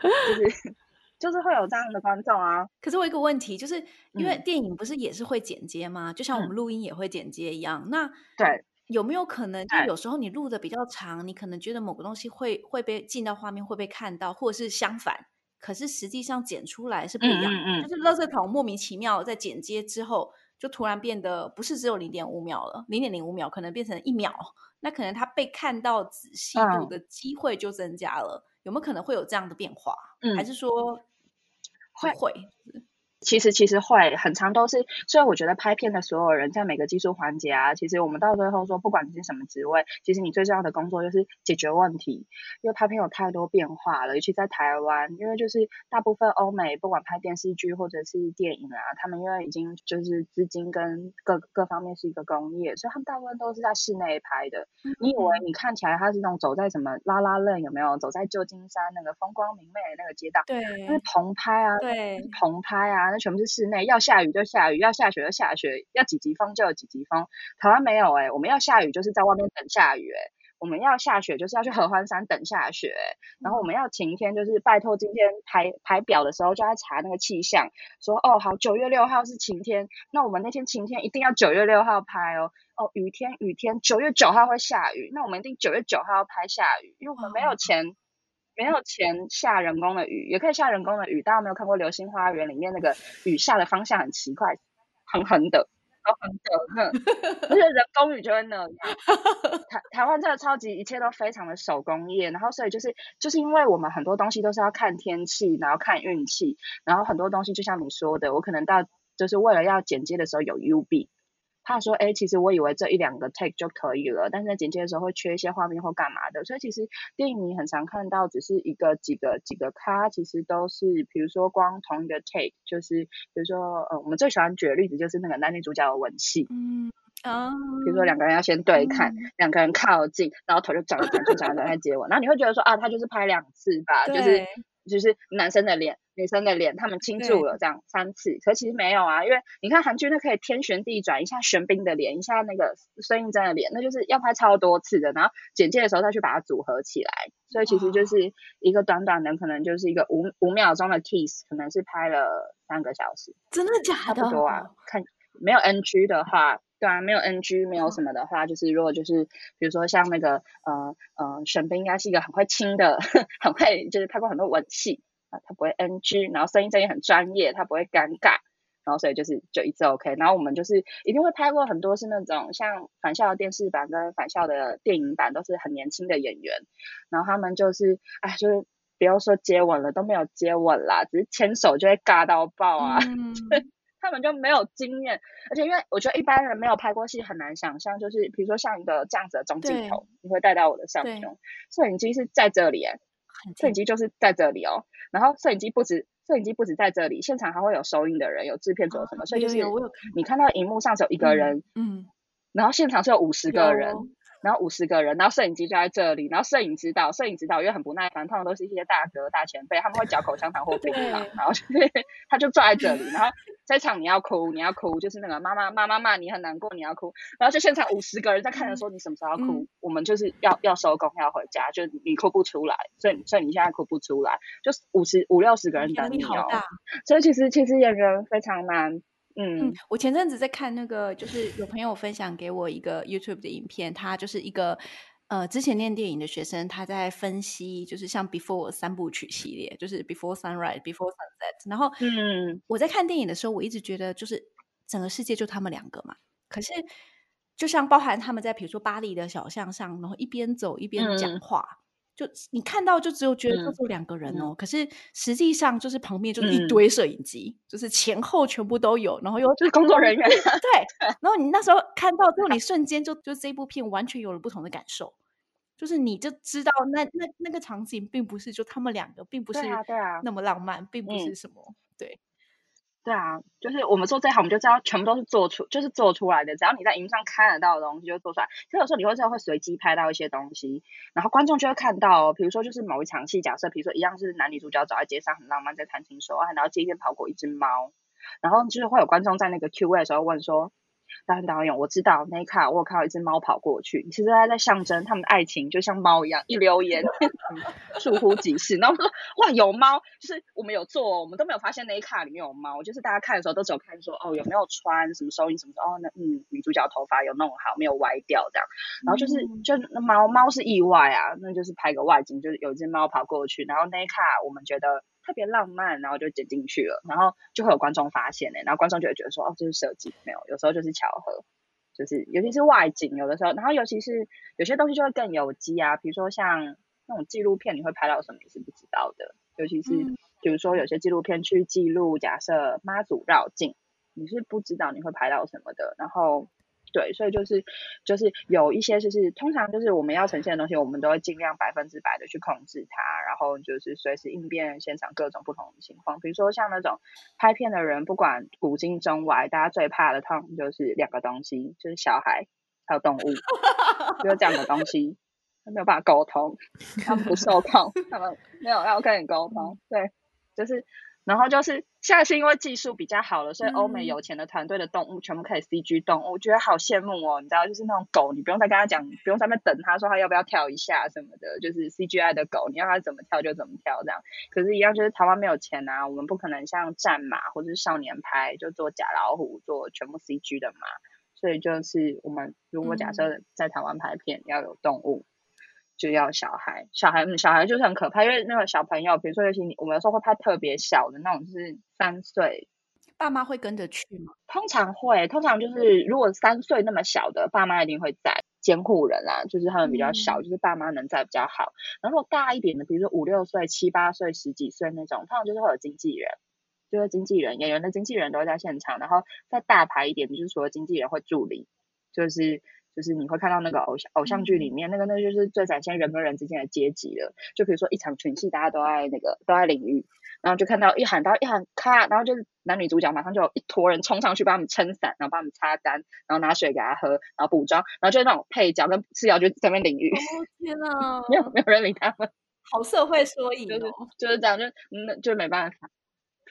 就是就是会有这样的观众啊。可是我有一个问题，就是因为电影不是也是会剪接吗、嗯、就像我们录音也会剪接一样、嗯、那对有没有可能就有时候你录的比较长，你可能觉得某个东西会会被进到画面，会被看到，或者是相反，可是实际上剪出来是不一样、嗯嗯嗯、就是垃圾桶莫名其妙在剪接之后就突然变得不是只有 零点五 秒了， 零点零五 秒可能变成一秒，那可能它被看到仔细度的机会就增加了、嗯、有没有可能会有这样的变化、嗯、还是说会会其实其实会很常都是，所以我觉得拍片的所有人在每个技术环节啊，其实我们到最后说不管你是什么职位，其实你最重要的工作就是解决问题，因为拍片有太多变化了，尤其在台湾，因为就是大部分欧美不管拍电视剧或者是电影啊，他们因为已经就是资金跟各各方面是一个工业，所以他们大部分都是在室内拍的、嗯、你以为你看起来他是那种走在什么La La Land有没有，走在旧金山那个风光明媚的那个街道，对，因为棚拍啊，对，棚拍啊，那全部是室内，要下雨就下雨，要下雪就下雪，要几级风就有几级风。台湾没有哎、欸，我们要下雨就是在外面等下雨哎、欸，我们要下雪就是要去合欢山等下雪、欸，然后我们要晴天就是拜托今天排排表的时候就要查那个气象，说哦好九月六号是晴天，那我们那天晴天一定要九月六号拍哦。哦雨天雨天九月九号会下雨，那我们一定九月九号要拍下雨，因为我们没有钱。没有钱下人工的雨，也可以下人工的雨，大家没有看过流星花园里面那个雨下的方向很奇怪，横横的横横的，而且人工雨就会那样。台台湾真的超级一切都非常的手工业，然后所以就是就是因为我们很多东西都是要看天气，然后看运气，然后很多东西就像你说的，我可能到就是为了要剪接的时候有 U B，他说哎，其实我以为这一两个 take 就可以了，但是在剪接的时候会缺一些画面或干嘛的，所以其实电影你很常看到只是一个几个几个咖，其实都是比如说光同一个 take， 就是比如说、呃、我们最喜欢举的例子就是那个男女主角的吻戏，嗯啊，比如说两个人要先对看、嗯、两个人靠近，然后头就转了转就转了转再接吻，然后你会觉得说啊他就是拍两次吧，就是就是男生的脸女生的脸他们倾注了这样三次，可其实没有啊，因为你看韩剧那可以天旋地转，一下玄彬的脸一下那个孙艺珍的脸，那就是要拍超多次的，然后剪接的时候再去把它组合起来，所以其实就是一个短短的可能就是一个五五秒钟的 kiss 可能是拍了三个小时。真的假的？差不多啊，看没有 N G 的话，对啊，没有 N G 没有什么的话，就是如果就是比如说像那个呃呃玄彬应该是一个很会亲的很会就是拍过很多吻戏啊，他不会 N G， 然后声音真的很专业，他不会尴尬，然后所以就是就一直 OK， 然后我们就是一定会拍过很多是那种像返校的电视版跟返校的电影版都是很年轻的演员，然后他们就是哎就是不要说接吻了，都没有接吻啦，只是牵手就会尬到爆啊、嗯他们就没有经验，而且因为我觉得一般人没有拍过戏很难想象，就是比如说像一个这样子的中镜头你会带到我的上胸，摄影机是在这里耶，摄影机就是在这里哦，然后摄影机不止摄影机不止在这里，现场还会有收音的人有制片组有什么、啊、所以就是你看到荧幕上只有一个人 嗯, 嗯，然后现场是有五十个人，然后五十个人，然后摄影机就在这里，然后摄影指导摄影指导因为很不耐烦，通常都是一些大哥大前辈，他们会嚼口香糖或槟榔然后、就是、他就坐在这里，然后在场你要哭你要哭，就是那个妈妈妈妈妈你很难过你要哭，然后就现场五十个人在看着说你什么时候要哭、嗯、我们就是要要收工要回家，就你哭不出来，所以所以你现在哭不出来，就五十五六十个人等你哦，所以其实其实演员非常难。嗯, 嗯，我前阵子在看那个，就是有朋友分享给我一个 YouTube 的影片，他就是一个呃之前念电影的学生，他在分析就是像 Before 三部曲系列，就是 Before Sunrise Before Sunset， 然后嗯，我在看电影的时候我一直觉得就是整个世界就他们两个嘛，可是就像包含他们在比如说巴黎的小巷上，然后一边走一边讲话、嗯，就你看到就只有觉得这是两个人哦、嗯嗯，可是实际上就是旁边就是一堆摄影机、嗯，就是前后全部都有，然后又就是工作人员对，然后你那时候看到之后，你瞬间就就这部片完全有了不同的感受，就是你就知道那那那个场景并不是就他们两个，并不是那么浪漫，对啊对啊、并不是什么、嗯、对。对啊，就是我们做这行我们就知道全部都是做出就是做出来的，只要你在荧幕上看得到的东西就做出来，所以有时候你会知道会随机拍到一些东西，然后观众就会看到、哦、比如说就是某一场戏，假设比如说一样是男女主角走在街上很浪漫在谈情说爱，然后街边跑过一只猫，然后就是会有观众在那个 Q A 的时候问说但导演，我知道那一卡我有看到一只猫跑过去，其实他在象征他们的爱情就像猫一样一溜烟疏忽即逝。然后我说哇有猫，就是我们有做，我们都没有发现那一卡里面有猫，就是大家看的时候都只有看说哦有没有穿什么收音什么时候哦那嗯女主角头发有弄好没有歪掉这样。然后就是、嗯、就那猫猫是意外啊，那就是拍个外景，就是有一只猫跑过去，然后那一卡我们觉得特别浪漫，然后就剪进去了，然后就会有观众发现、欸、然后观众就会觉得说哦这是设计，没有，有时候就是巧合，就是尤其是外景有的时候，然后尤其是有些东西就会更有机啊，比如说像那种纪录片你会拍到什么你是不知道的，尤其是比如说有些纪录片去记录假设妈祖绕境，你是不知道你会拍到什么的，然后对，所以就是就是有一些就是通常就是我们要呈现的东西，我们都会尽量百分之百的去控制它，然后就是随时应变现场各种不同的情况。比如说像那种拍片的人，不管古今中外，大家最怕的他们就是两个东西，就是小孩还有动物，就是这两个东西他没有办法沟通，他们不受控，他们没有要跟你沟通，对，就是。然后就是现在是因为技术比较好了，所以欧美有钱的团队的动物全部可以 C G 动物，我觉得好羡慕哦，你知道就是那种狗你不用再跟他讲，不用在那边等他说他要不要跳一下什么的，就是 C G I 的狗你要他怎么跳就怎么跳这样。可是一样就是台湾没有钱啊，我们不可能像战马或者是少年派就做假老虎做全部 C G 的嘛，所以就是我们如果假设在台湾拍片要有动物就要小孩，小孩，小孩就是很可怕，因为那个小朋友，比如说尤其我们有时候会拍特别小的那种，就是三岁，爸妈会跟着去吗？通常会，通常就是如果三岁那么小的，爸妈一定会在监护人啦、啊，就是他们比较小，嗯、就是爸妈能在比较好。然后大一点的，比如说五六岁、七八岁、十几岁那种，通常就是会有经纪人，就是经纪人，演员的经纪人都会在现场。然后再大牌一点，就是除了经纪人会助理，就是。就是你会看到那个偶像偶像剧里面那个，那就是最展现人跟人之间的阶级了。就比如说一场群戏，大家都在那个都在淋浴，然后就看到一喊到一喊咔，然后就是男女主角马上就有一坨人冲上去帮他们撑伞，然后帮他们擦干，然后拿水给他喝，然后补妆，然后就是那种配角跟视角就在那边淋浴。哦天啊！没有没有人理他们，好社会缩影哦、就是。就是这样，就嗯就没办法。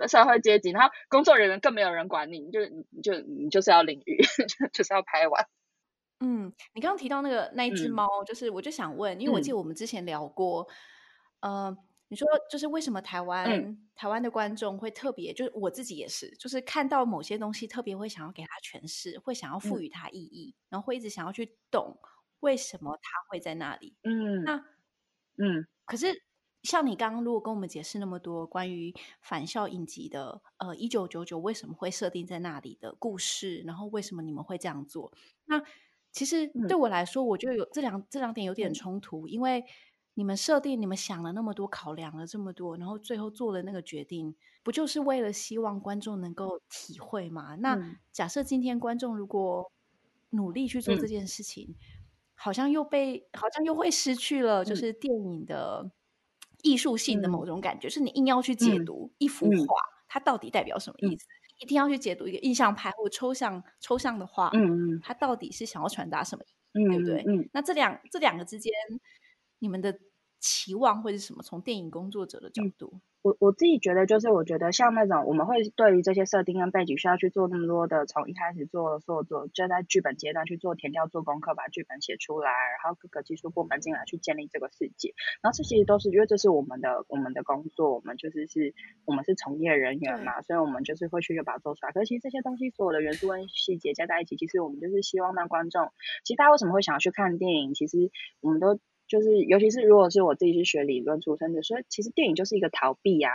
社会阶级，然后工作人员更没有人管你，就就你就是要淋浴，就是要拍完。嗯，你刚刚提到那个那一只猫、嗯、就是我就想问，因为我记得我们之前聊过、嗯、呃，你说就是为什么台湾、嗯、台湾的观众会特别，就是我自己也是，就是看到某些东西特别会想要给它诠释，会想要赋予它意义、嗯、然后会一直想要去懂为什么它会在那里。嗯，那嗯，可是像你刚刚如果跟我们解释那么多关于返校影集的呃一九九九为什么会设定在那里的故事，然后为什么你们会这样做，那其实对我来说，我觉得有这两这两点有点冲突，因为你们设定，你们想了那么多，考量了这么多，然后最后做了那个决定，不就是为了希望观众能够体会吗？那假设今天观众如果努力去做这件事情，嗯、好像又被好像又会失去了，就是电影的艺术性的某种感觉，嗯、是你硬要去解读一幅画、嗯、它到底代表什么意思？嗯一定要去解读一个印象派或抽象抽象的话，嗯，它到底是想要传达什么意义、嗯、对不对、嗯、那这两这两个之间你们的期望会是什么，从电影工作者的角度、嗯、我我自己觉得就是我觉得像那种我们会对于这些设定跟背景需要去做那么多的，从一开始做做做就在剧本阶段去做填调做功课，把剧本写出来，然后各个技术部门进来去建立这个世界，然后这些都是因为这是我们的我们的工作，我们就是是我们是从业人员嘛，所以我们就是会去把它做出来，可是其实这些东西所有的元素跟细节加在一起，其实我们就是希望让观众，其实大家为什么会想要去看电影，其实我们都就是，尤其是如果是我自己是学理论出身的，所以其实电影就是一个逃避啊。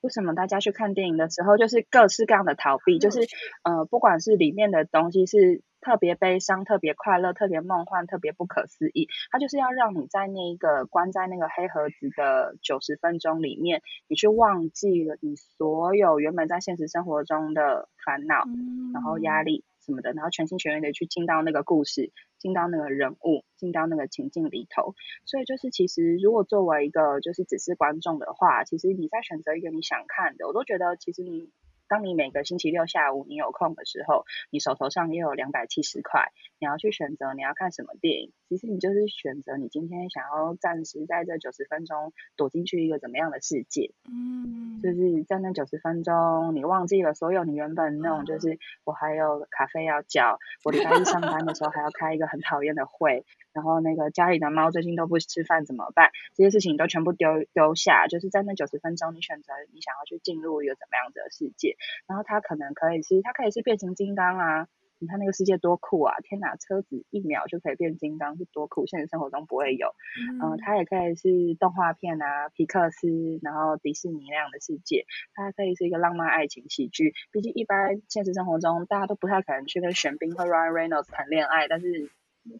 为什么大家去看电影的时候，就是各式各样的逃避，就是呃，不管是里面的东西是特别悲伤、特别快乐、特别梦幻、特别不可思议，它就是要让你在那一个关在那个黑盒子的九十分钟里面，你去忘记了你所有原本在现实生活中的烦恼，嗯、然后压力。什么的，然后全心全意的去进到那个故事，进到那个人物，进到那个情境里头。所以就是其实如果作为一个就是只是观众的话，其实你在选择一个你想看的，我都觉得其实你当你每个星期六下午你有空的时候，你手头上也有两百七十块，你要去选择你要看什么电影，其实你就是选择你今天想要暂时在这九十分钟躲进去一个怎么样的世界。嗯，就是在那九十分钟你忘记了所有你原本那种就是我还有咖啡要叫，我礼拜一上班的时候还要开一个很讨厌的会，然后那个家里的猫最近都不吃饭怎么办，这些事情都全部丢丢下，就是在那九十分钟你选择你想要去进入一个怎么样的世界。然后它可能可以是它可以是变形金刚啊，你看那个世界多酷啊，天哪，车子一秒就可以变金刚是多酷，现实生活中不会有。嗯、呃，它也可以是动画片啊，皮克斯然后迪士尼那样的世界，它可以是一个浪漫爱情喜剧，毕竟一般现实生活中大家都不太可能去跟玄彬和 Ryan Reynolds 谈恋爱，但是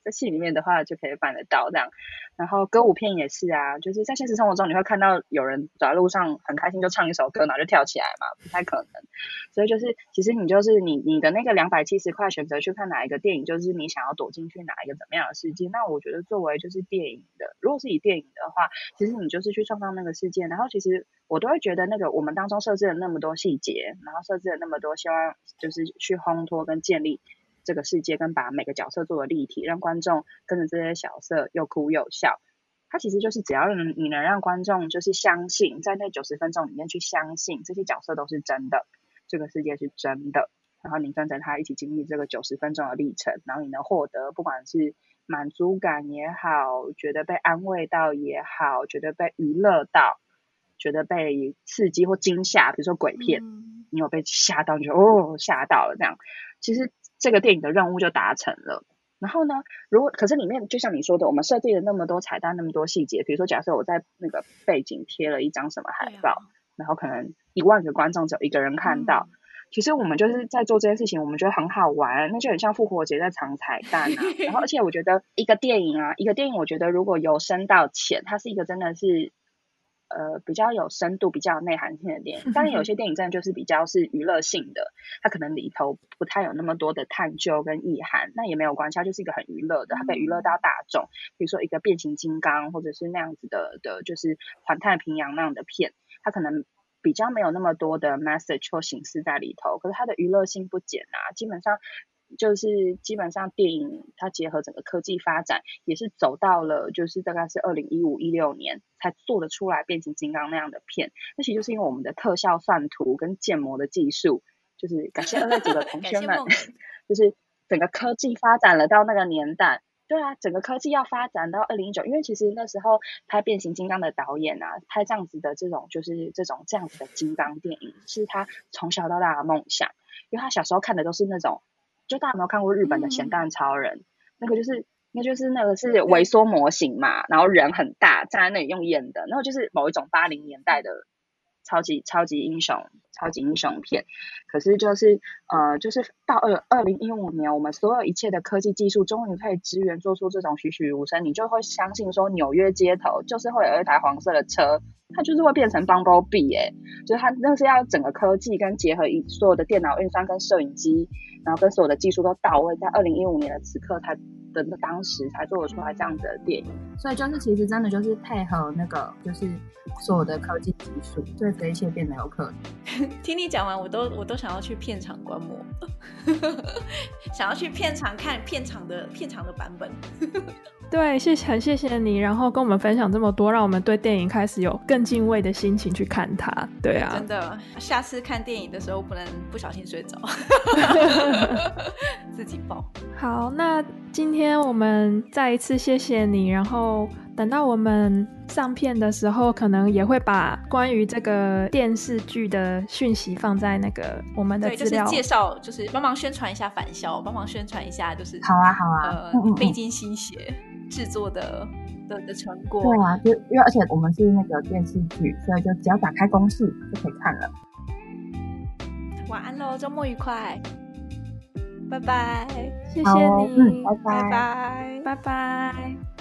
在戏里面的话就可以办得到这样。然后歌舞片也是啊，就是在现实生活中你会看到有人走在路上很开心就唱一首歌然后就跳起来嘛，不太可能。所以就是其实你就是你你的那个两百七十块选择去看哪一个电影，就是你想要躲进去哪一个怎么样的世界。那我觉得作为就是电影的，如果是以电影的话，其实你就是去创造那个世界。然后其实我都会觉得那个我们当中设置了那么多细节，然后设置了那么多希望就是去烘托跟建立这个世界，跟把每个角色做的立体，让观众跟着这些角色又哭又笑。它其实就是只要你能让观众就是相信，在那九十分钟里面去相信这些角色都是真的，这个世界是真的，然后你跟着他一起经历这个九十分钟的历程，然后你能获得不管是满足感也好，觉得被安慰到也好，觉得被娱乐到，觉得被刺激或惊吓，比如说鬼片、嗯、你有被吓到你就哦吓到了这样，其实这个电影的任务就达成了。然后呢，如果可是里面就像你说的，我们设计了那么多彩蛋那么多细节，比如说假设我在那个背景贴了一张什么海报、哎、然后可能一万个观众只有一个人看到、嗯、其实我们就是在做这件事情，我们觉得很好玩，那就很像复活节在藏彩蛋啊然后而且我觉得一个电影啊一个电影我觉得如果由深到浅，它是一个真的是呃，比较有深度比较有内涵性的电影。当然有些电影真的就是比较是娱乐性的，它可能里头不太有那么多的探究跟意涵，那也没有关系，它就是一个很娱乐的，它被娱乐到大众。比如说一个变形金刚或者是那样子的的就是环太平洋那样的片，它可能比较没有那么多的 message 或形式在里头，可是它的娱乐性不减啊。基本上就是基本上电影它结合整个科技发展，也是走到了就是大概是二零一五一六年才做得出来变形金刚那样的片，那其实就是因为我们的特效算图跟建模的技术，就是感谢二类组的同学们就是整个科技发展了到那个年代。对啊，整个科技要发展到二零一九，因为其实那时候拍变形金刚的导演啊，拍这样子的这种就是这种这样子的金刚电影是他从小到大的梦想，因为他小时候看的都是那种，就大家有没有看过日本的咸蛋超人、嗯、那个就是那就是那个是微缩模型嘛，然后人很大站在那里用演的，然后就是某一种八零年代的超级超级英雄超级英雄片。可是就是呃就是到二零一五年，我们所有一切的科技技术终于可以支援做出这种栩栩如生，你就会相信说纽约街头就是会有一台黄色的车，它就是会变成 Bumblebee、欸、就是它那是要整个科技跟结合所有的电脑运算跟摄影机，然后跟所有的技术都到位，在二零一五年的此刻才的当时才做得出来这样子的电影。所以就是其实真的就是配合那个就是所有的科技技术，所以这一切变得有可能。听你讲完我都我都想要去片场观摩想要去片场看片场的片场的版本对，谢谢，很谢谢你，然后跟我们分享这么多，让我们对电影开始有更敬畏的心情去看它。对啊，真的，下次看电影的时候不能不小心睡着自己抱好。那今天我们再一次谢谢你，然后等到我们上片的时候可能也会把关于这个电视剧的讯息放在那个我们的资料，对，就是介绍，就是帮忙宣传一下返校，帮忙宣传一下，就是好啊好啊、呃、费尽心血制作的的, 的成果。对啊，就因为而且我们是那个电视剧，所以就只要打开公式就可以看了。晚安咯，周末愉快，拜拜，谢谢你、嗯、拜拜拜拜拜拜。